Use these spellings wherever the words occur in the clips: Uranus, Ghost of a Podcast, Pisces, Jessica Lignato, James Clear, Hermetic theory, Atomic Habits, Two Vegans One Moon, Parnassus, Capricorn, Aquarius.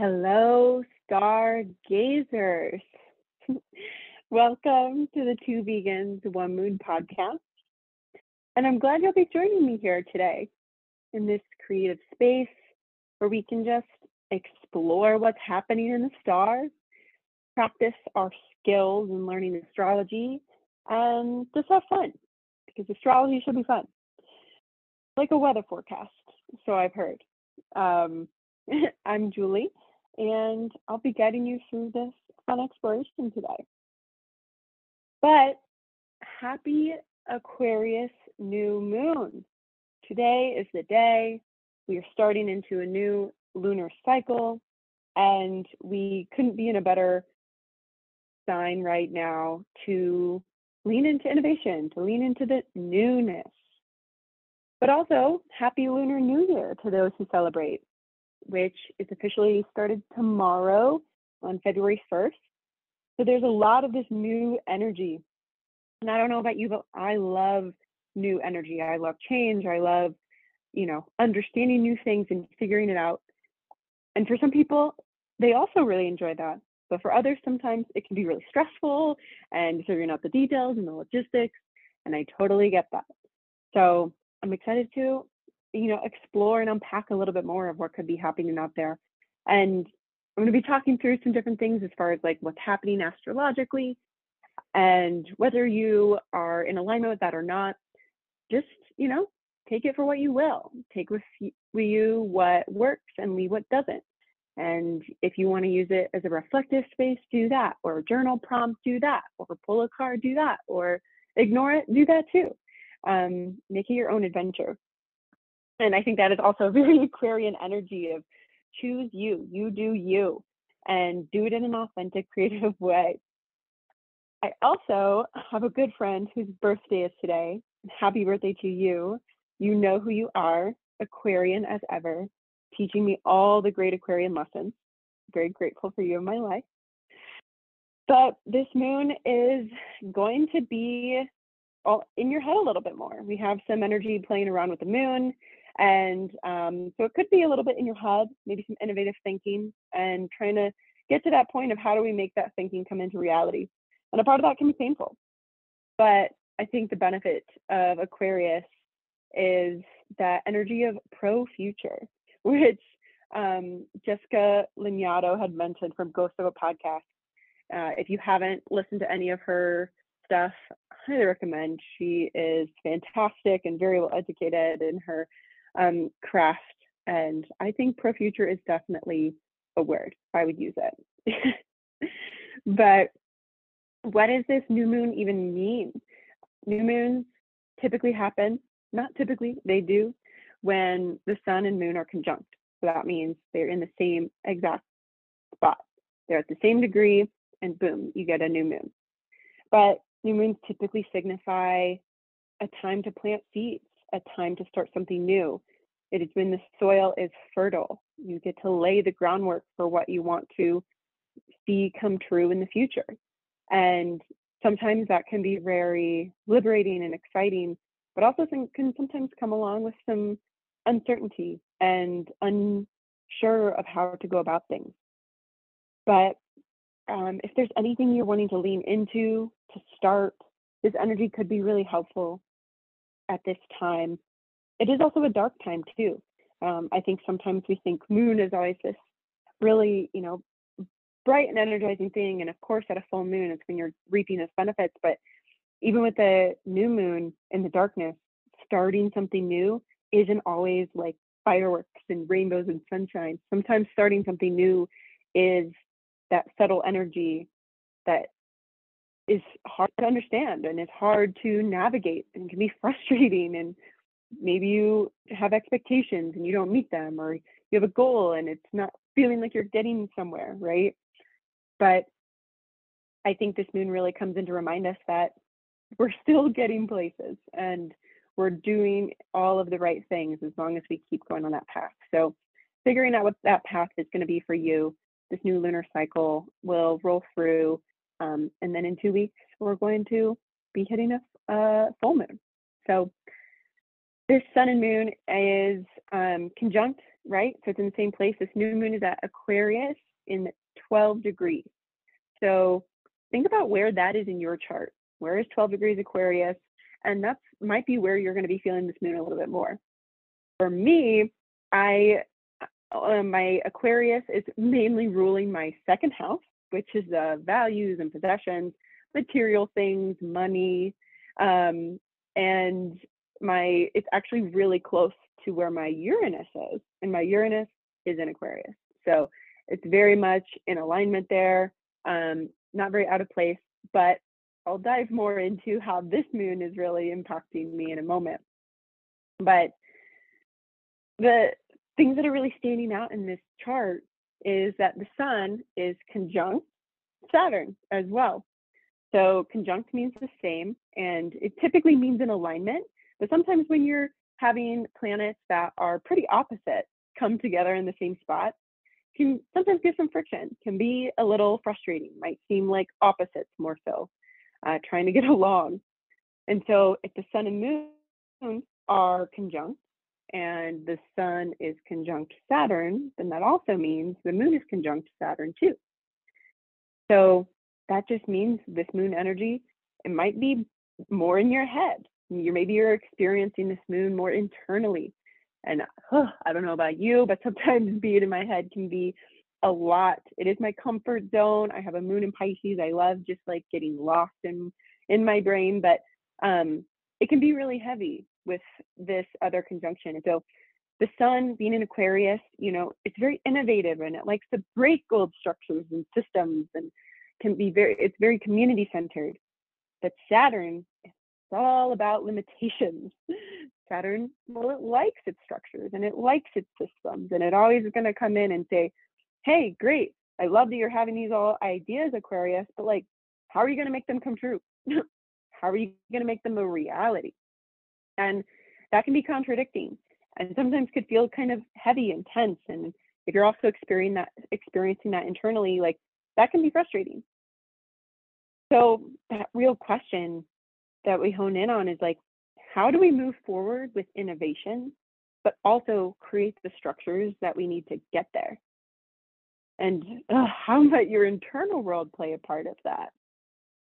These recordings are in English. Hello, stargazers. Welcome to the Two Vegans One Moon podcast. And I'm glad you'll be joining me here today in this creative space where we can just explore what's happening in the stars, practice our skills in learning astrology, and just have fun because astrology should be fun. Like a weather forecast, so I've heard. I'm Julie. And I'll be guiding you through this fun exploration today. But happy Aquarius new moon. Today is the day. We are starting into a new lunar cycle, and we couldn't be in a better sign right now to lean into innovation, to lean into the newness. But also, happy Lunar New Year to those who celebrate, which is officially started tomorrow on February 1st. So there's a lot of this new energy. And I don't know about you, but I love new energy. I love change. I love, understanding new things and figuring it out. And for some people, they also really enjoy that. But for others, sometimes it can be really stressful and figuring out the details and the logistics. And I totally get that. So I'm excited to explore and unpack a little bit more of what could be happening out there. And I'm going to be talking through some different things as far as like what's happening astrologically and whether you are in alignment with that or not. Just, take it for what you will. Take with you what works and leave what doesn't. And if you want to use it as a reflective space, do that. Or a journal prompt, do that. Or pull a card, do that. Or ignore it, do that too. Make it your own adventure. And I think that is also a very Aquarian energy of choose you, you do you, and do it in an authentic, creative way. I also have a good friend whose birthday is today. Happy birthday to you. You know who you are, Aquarian as ever, teaching me all the great Aquarian lessons. Very grateful for you in my life. But this moon is going to be all in your head a little bit more. We have some energy playing around with the moon. And so it could be a little bit in your head, maybe some innovative thinking and trying to get to that point of how do we make that thinking come into reality. And a part of that can be painful. But I think the benefit of Aquarius is that energy of pro-future, which Jessica Lignato had mentioned from Ghost of a Podcast. If you haven't listened to any of her stuff, I highly recommend. She is fantastic and very well educated in her craft, and I think pro-future is definitely a word. I would use it. But what does this new moon even mean? New moons typically happen, not typically, they do, when the sun and moon are conjunct. So that means they're in the same exact spot. They're at the same degree, and boom, you get a new moon. But new moons typically signify a time to plant seeds, a time to start something new. It is when the soil is fertile. You get to lay the groundwork for what you want to see come true in the future. And sometimes that can be very liberating and exciting, but also can sometimes come along with some uncertainty and unsure of how to go about things. But if there's anything you're wanting to lean into, to start, this energy could be really helpful at this time. It is also a dark time too. I think sometimes we think moon is always this really, bright and energizing thing. And of course, at a full moon, it's when you're reaping those benefits. But even with the new moon in the darkness, starting something new isn't always like fireworks and rainbows and sunshine. Sometimes starting something new is that subtle energy that is hard to understand and it's hard to navigate and can be frustrating, and maybe you have expectations and you don't meet them, or you have a goal and it's not feeling like you're getting somewhere, right? But I think this moon really comes in to remind us that we're still getting places and we're doing all of the right things as long as we keep going on that path. So figuring out what that path is going to be for you, this new lunar cycle will roll through. And then in 2 weeks, we're going to be hitting a full moon. So this sun and moon is conjunct right? So it's in the same place. This new moon is at Aquarius in 12 degrees. So think about where that is in your chart. Where is 12 degrees Aquarius? And that might be where you're going to be feeling this moon a little bit more. For me, my Aquarius is mainly ruling my second house, which is the values and possessions, material things, money. And it's actually really close to where my Uranus is. And my Uranus is in Aquarius. So it's very much in alignment there. Not very out of place, but I'll dive more into how this moon is really impacting me in a moment. But the things that are really standing out in this chart is that the sun is conjunct Saturn as well. So conjunct means the same, and it typically means in alignment. But sometimes when you're having planets that are pretty opposite come together in the same spot, can sometimes give some friction, can be a little frustrating, might seem like opposites more so, trying to get along. And so if the sun and moon are conjunct and the sun is conjunct Saturn, then that also means the moon is conjunct Saturn too. So that just means this moon energy, it might be more in your head. Maybe you're experiencing this moon more internally. And I don't know about you, but sometimes being in my head can be a lot. It is my comfort zone. I have a moon in Pisces. I love just like getting lost in my brain, but it can be really heavy with this other conjunction. And so the sun being in Aquarius, it's very innovative and it likes to break old structures and systems and can be it's very community centered. But Saturn, it's all about limitations. Saturn, well, it likes its structures and it likes its systems, and it always is going to come in and say, hey, great, I love that you're having these all ideas, Aquarius, but like, how are you going to make them come true? How are you going to make them a reality? And that can be contradicting and sometimes could feel kind of heavy and tense. And if you're also experiencing that internally, like that can be frustrating. So that real question that we hone in on is like, how do we move forward with innovation, but also create the structures that we need to get there? And how might your internal world play a part of that,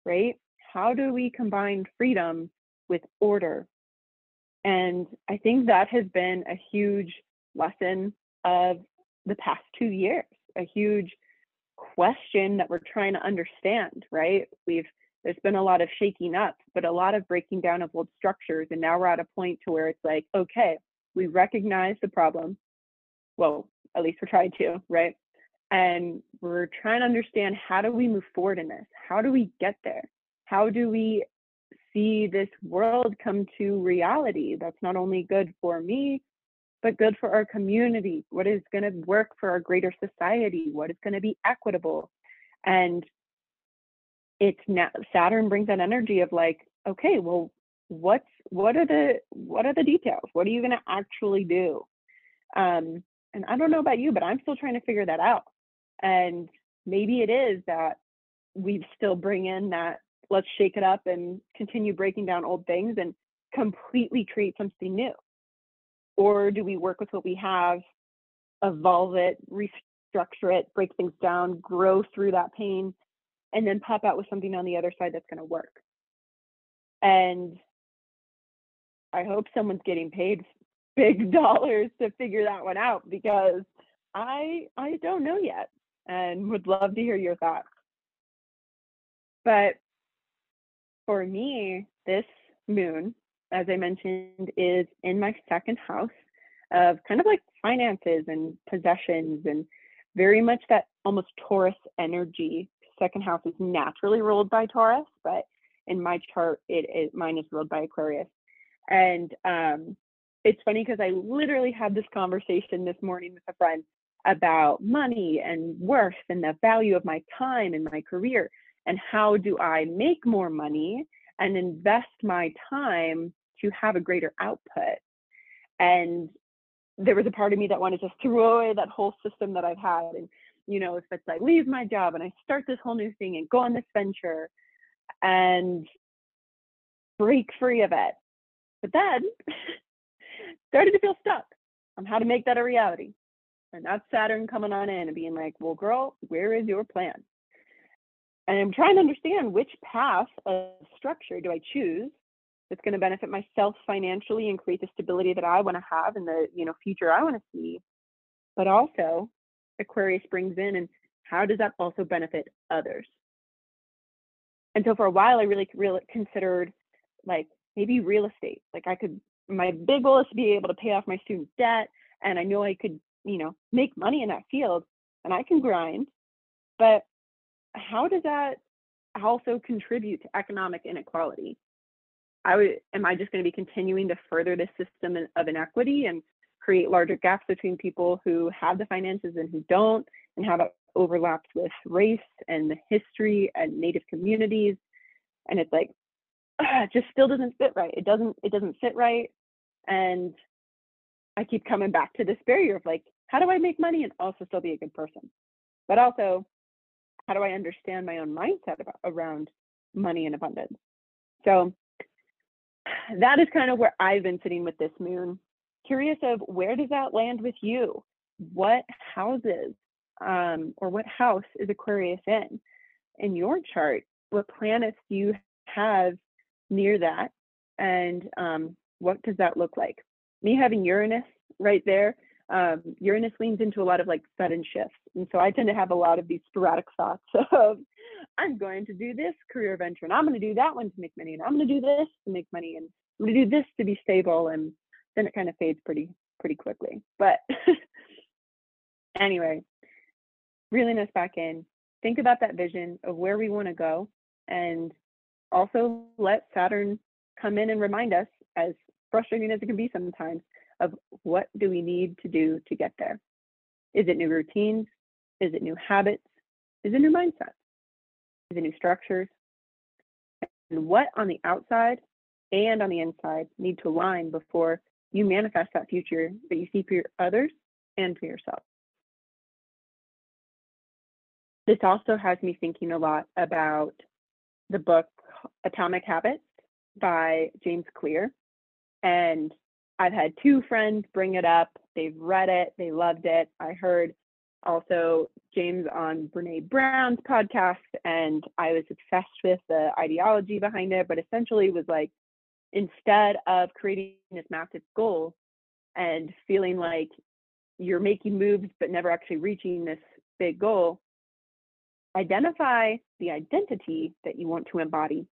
right? How do we combine freedom with order? And I think that has been a huge lesson of the past 2 years, a huge question that we're trying to understand, right? There's been a lot of shaking up, but a lot of breaking down of old structures. And now we're at a point to where it's like, okay, we recognize the problem. Well, at least we're trying to, right? And we're trying to understand, how do we move forward in this? How do we get there? How do we see this world come to reality that's not only good for me, but good for our community? What is going to work for our greater society? What is going to be equitable? And it's now Saturn brings that energy of like, okay, well, what are the details? What are you going to actually do? And I don't know about you, but I'm still trying to figure that out. And maybe it is that we still bring in that, let's shake it up and continue breaking down old things and completely create something new. Or do we work with what we have, evolve it, restructure it, break things down, grow through that pain, and then pop out with something on the other side that's going to work? And I hope someone's getting paid big dollars to figure that one out, because I don't know yet and would love to hear your thoughts. But for me, this moon, as I mentioned, is in my second house of kind of like finances and possessions, and very much that almost Taurus energy. Second house is naturally ruled by Taurus, but in my chart, mine is ruled by Aquarius. And it's funny because I literally had this conversation this morning with a friend about money and worth and the value of my time and my career, and how do I make more money and invest my time to have a greater output. And there was a part of me that wanted to throw away that whole system that I've had, and if it's like, leave my job and I start this whole new thing and go on this venture and break free of it. But then started to feel stuck on how to make that a reality. and that's Saturn coming on in and being like, well, girl, where is your plan? And I'm trying to understand which path of structure do I choose that's going to benefit myself financially and create the stability that I want to have and the, you know, future I want to see. But also Aquarius brings in, and how does that also benefit others? And so for a while, I really considered, like, maybe real estate. Like, I could, my big goal is to be able to pay off my student debt. And I know I could, you know, make money in that field and I can grind, but how does that also contribute to economic inequality? Am I just going to be continuing to further this system of inequity and create larger gaps between people who have the finances and who don't, and how that overlaps with race and the history and Native communities? And it's like, it just still doesn't fit right. It doesn't fit right. And I keep coming back to this barrier of, like, how do I make money and also still be a good person? But also, how do I understand my own mindset around money and abundance? So that is kind of where I've been sitting with this moon. Curious of where does that land with you? What houses or what house is Aquarius in your chart? What planets do you have near that? And what does that look like? Me having Uranus right there, Uranus leans into a lot of, like, sudden shifts. And so I tend to have a lot of these sporadic thoughts of, I'm going to do this career venture, and I'm going to do that one to make money, and I'm going to do this to make money, and I'm going to do this to be stable. And then it kind of fades pretty quickly. But anyway, reeling us back in, think about that vision of where we want to go, and also let Saturn come in and remind us, as frustrating as it can be sometimes, of what do we need to do to get there? Is it new routines? Is it new habits? Is it new mindsets? Is it new structures? And what on the outside and on the inside need to align before you manifest that future that you see for your others and for yourself? This also has me thinking a lot about the book Atomic Habits by James Clear. And I've had two friends bring it up. They've read it. They loved it. I heard also James on Brene Brown's podcast, and I was obsessed with the ideology behind it, but essentially was like, instead of creating this massive goal and feeling like you're making moves but never actually reaching this big goal, identify the identity that you want to embody.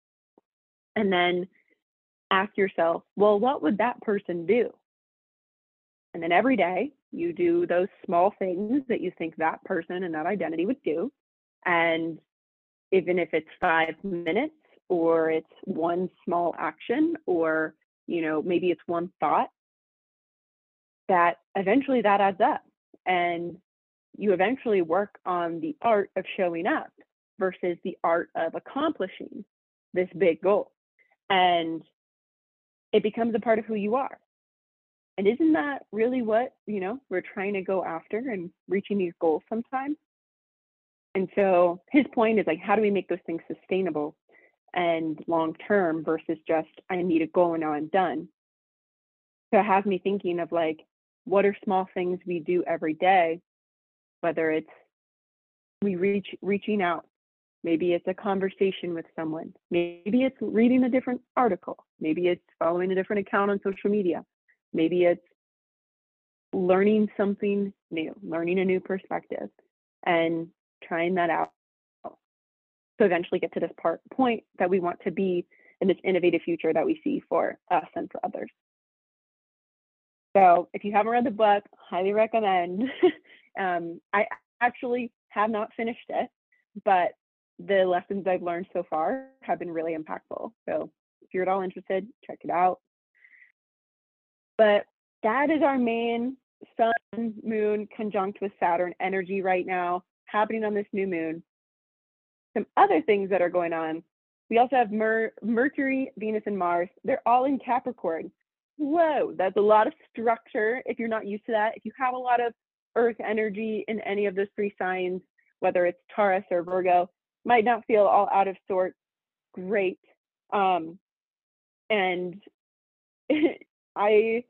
And then ask yourself, well, what would that person do? And then every day you do those small things that you think that person and that identity would do. And even if it's 5 minutes, or it's one small action, or, you know, maybe it's one thought, that eventually that adds up. And you eventually work on the art of showing up versus the art of accomplishing this big goal. And it becomes a part of who you are. And isn't that really what, you know, we're trying to go after and reaching these goals sometimes? And so his point is, like, how do we make those things sustainable and long-term versus just, I need a goal and now I'm done. So it has me thinking of, like, what are small things we do every day, whether it's reaching out, maybe it's a conversation with someone, maybe it's reading a different article, maybe it's following a different account on social media, maybe it's learning something new, learning a new perspective, and trying that out to eventually get to this point that we want to be in this innovative future that we see for us and for others. So if you haven't read the book, highly recommend. I actually have not finished it, but the lessons I've learned so far have been really impactful. So if you're at all interested, check it out. But that is our main sun, moon, conjunct with Saturn energy right now happening on this new moon. Some other things that are going on. We also have Mercury, Venus, and Mars. They're all in Capricorn. Whoa, that's a lot of structure if you're not used to that. If you have a lot of Earth energy in any of those three signs, whether it's Taurus or Virgo, might not feel all out of sorts. Great. And I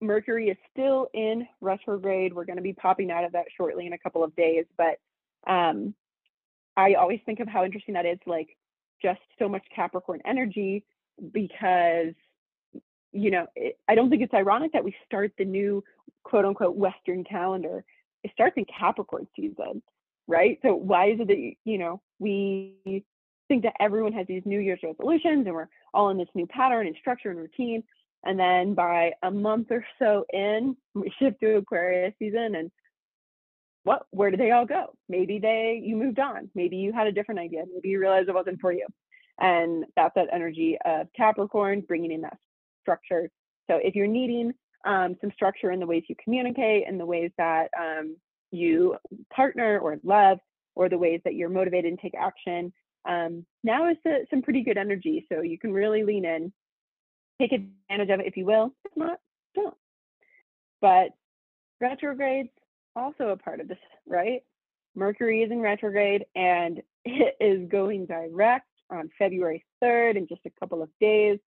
Mercury is still in retrograde. We're going to be popping out of that shortly in a couple of days, but I always think of how interesting that is, like just so much Capricorn energy, because, you know, I don't think it's ironic that we start the new quote unquote Western calendar. It starts in Capricorn season, right? So why is it that, you know, we think that everyone has these New Year's resolutions and we're all in this new pattern and structure and routine, and then by a month or so in, we shift to Aquarius season, and where did they all go? Maybe you moved on. Maybe you had a different idea. Maybe you realized it wasn't for you. And that's that energy of Capricorn, bringing in that structure. So if you're needing some structure in the ways you communicate, in the ways that you partner or love, or the ways that you're motivated and take action, now is some pretty good energy. So you can really lean in, take advantage of it if you will. If not, don't. But retrograde's also a part of this, right? Mercury is in retrograde, and it is going direct on February 3rd in just a couple of days.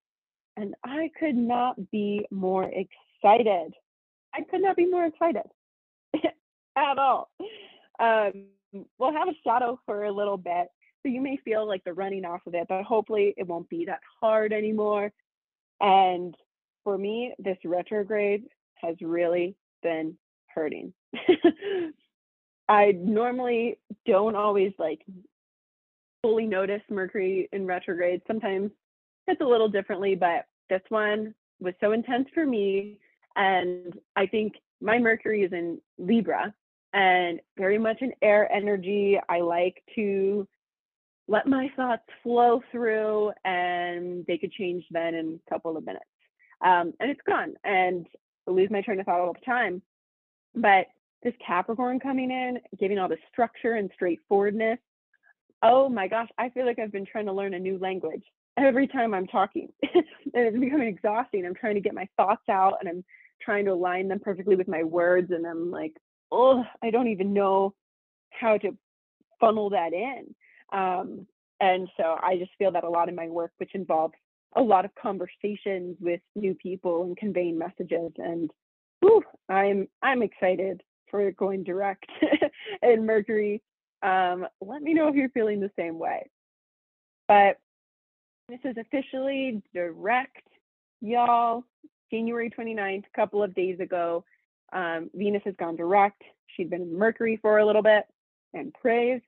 And I could not be more excited. I could not be more excited at all. We'll have a shadow for a little bit, so you may feel like the running off of it, but hopefully it won't be that hard anymore. And for me, this retrograde has really been hurting. I normally don't always like fully notice Mercury in retrograde. Sometimes it's a little differently, but this one was so intense for me. And I think my Mercury is in Libra and very much an air energy. I like to let my thoughts flow through, and they could change then in a couple of minutes. And it's gone, and I lose my train of thought all the time. But this Capricorn coming in, giving all the structure and straightforwardness, oh my gosh, I feel like I've been trying to learn a new language every time I'm talking. And it's becoming exhausting. I'm trying to get my thoughts out, and I'm trying to align them perfectly with my words. And I'm like, oh, I don't even know how to funnel that in. And so I just feel that a lot in my work, which involves a lot of conversations with new people and conveying messages. And whew, I'm excited for going direct in Mercury. Let me know if you're feeling the same way. But this is officially direct, y'all. January 29th, a couple of days ago, Venus has gone direct. She'd been in Mercury for a little bit, and praise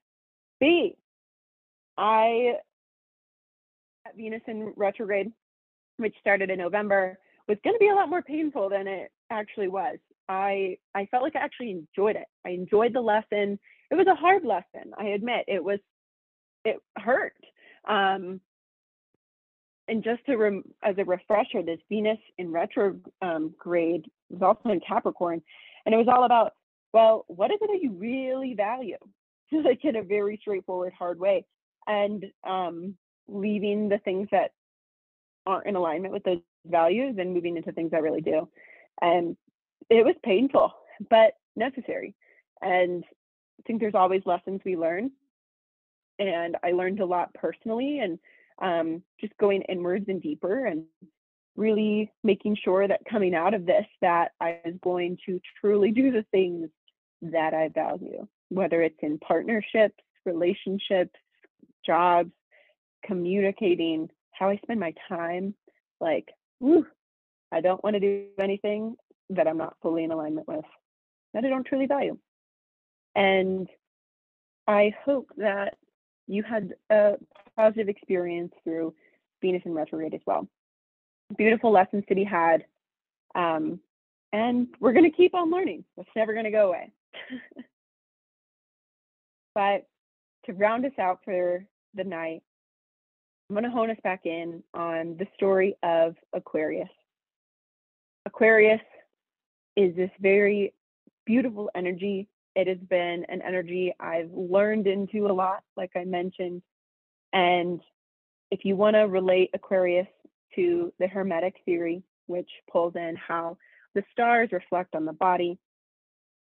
be. I had Venus in retrograde, which started in November, was going to be a lot more painful than it actually was. I felt like I actually enjoyed it. I enjoyed the lesson. It was a hard lesson, I admit. It hurt. And just as a refresher, this Venus in retrograde was also in Capricorn, and it was all about, well, what is it that you really value? Like in a very straightforward, hard way, and leaving the things that aren't in alignment with those values and moving into things that really do. And it was painful, but necessary. And I think there's always lessons we learn. And I learned a lot personally, and just going inwards and deeper, and really making sure that coming out of this, that I was going to truly do the things that I value, whether it's in partnerships, relationships, jobs, communicating, how I spend my time. Like, whew, I don't want to do anything that I'm not fully in alignment with, that I don't truly value. And I hope that you had a positive experience through Venus in retrograde as well. Beautiful lessons to be had. And we're going to keep on learning. It's never going to go away. But to round us out for the night, I'm going to hone us back in on the story of Aquarius. Aquarius is this very beautiful energy. It has been an energy I've learned into a lot, like I mentioned. And if you want to relate Aquarius to the Hermetic theory, which pulls in how the stars reflect on the body,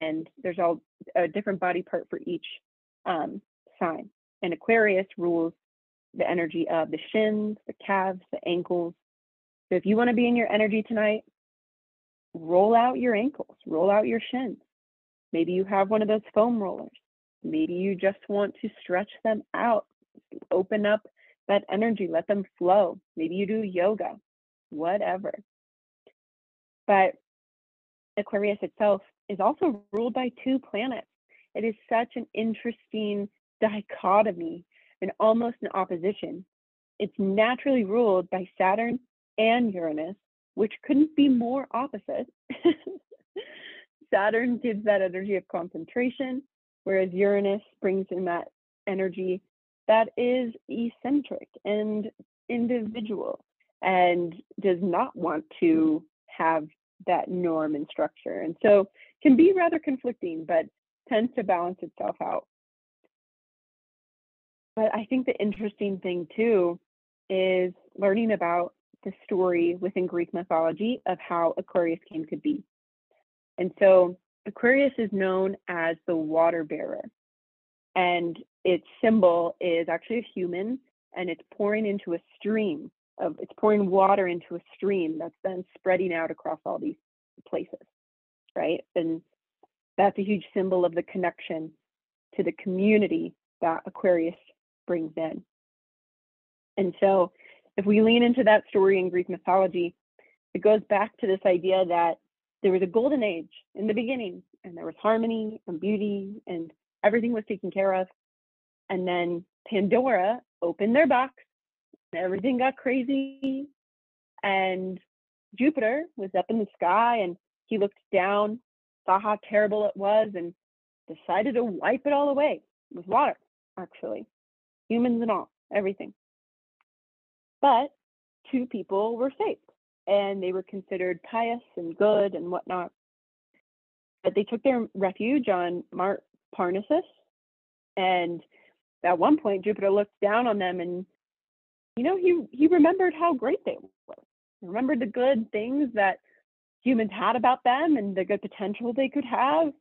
and there's all a different body part for each sign. And Aquarius rules the energy of the shins, the calves, the ankles. So if you want to be in your energy tonight, roll out your ankles, roll out your shins. Maybe you have one of those foam rollers. Maybe you just want to stretch them out, open up that energy, let them flow. Maybe you do yoga, whatever. But Aquarius itself is also ruled by two planets. It is such an interesting dichotomy and almost an opposition. It's naturally ruled by Saturn and Uranus, which couldn't be more opposite. Saturn gives that energy of concentration, whereas Uranus brings in that energy that is eccentric and individual and does not want to have that norm and structure. And so can be rather conflicting, but tends to balance itself out. But I think the interesting thing too is learning about the story within Greek mythology of how Aquarius came to be. And so Aquarius is known as the water bearer, and its symbol is actually a human, and it's pouring into a stream of, it's pouring water into a stream that's then spreading out across all these places, right? And that's a huge symbol of the connection to the community that Aquarius brings in. And so if we lean into that story in Greek mythology, it goes back to this idea that there was a golden age in the beginning, and there was harmony and beauty, and everything was taken care of. And then Pandora opened their box, and everything got crazy. And Jupiter was up in the sky, and he looked down, saw how terrible it was, and decided to wipe it all away with water, actually. Humans and all, everything. But two people were saved, and they were considered pious and good and whatnot. But they took their refuge on Mount Parnassus. And at one point, Jupiter looked down on them, and, you know, he remembered how great they were. He remembered the good things that humans had about them and the good potential they could have.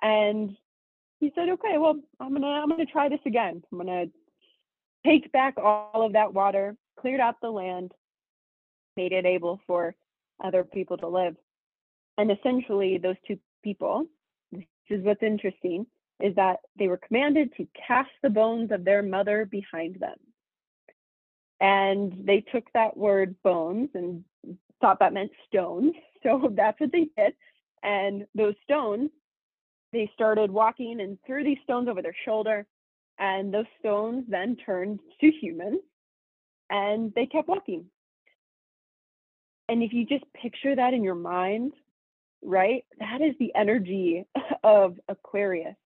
And he said, okay, well, I'm gonna try this again. I'm gonna take back all of that water, cleared out the land, made it able for other people to live. And essentially those two people, this is what's interesting, is that they were commanded to cast the bones of their mother behind them. And they took that word bones and thought that meant stones. So that's what they did. And those stones, they started walking and threw these stones over their shoulder. And those stones then turned to humans, and they kept walking. And if you just picture that in your mind, right, that is the energy of Aquarius,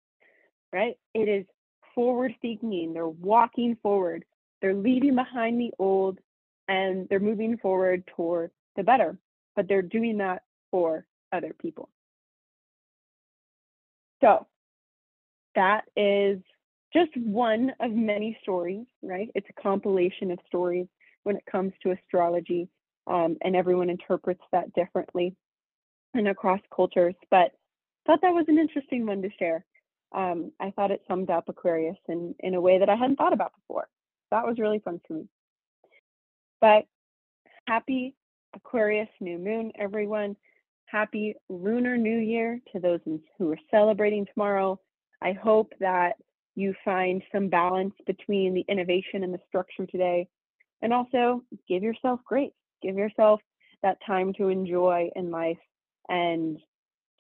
right? It is forward thinking. They're walking forward. They're leaving behind the old, and they're moving forward toward the better, but they're doing that for other people. So that is just one of many stories, right? It's a compilation of stories when it comes to astrology. And everyone interprets that differently and across cultures, but thought that was an interesting one to share. I thought it summed up Aquarius in a way that I hadn't thought about before. That was really fun for me. But happy Aquarius new moon, everyone. Happy Lunar New Year to those who are celebrating tomorrow. I hope that you find some balance between the innovation and the structure today, and also give yourself grace. Give yourself that time to enjoy in life and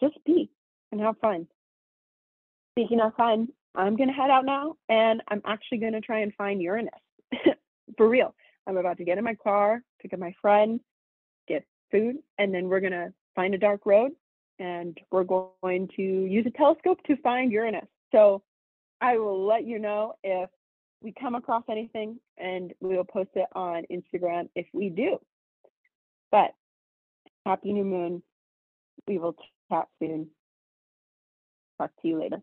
just be and have fun. Speaking of fun, I'm going to head out now, and I'm actually going to try and find Uranus. For real. I'm about to get in my car, pick up my friend, get food, and then we're going to find a dark road, and we're going to use a telescope to find Uranus. So I will let you know if we come across anything, and we will post it on Instagram if we do. But happy new moon. We will chat soon. Talk to you later.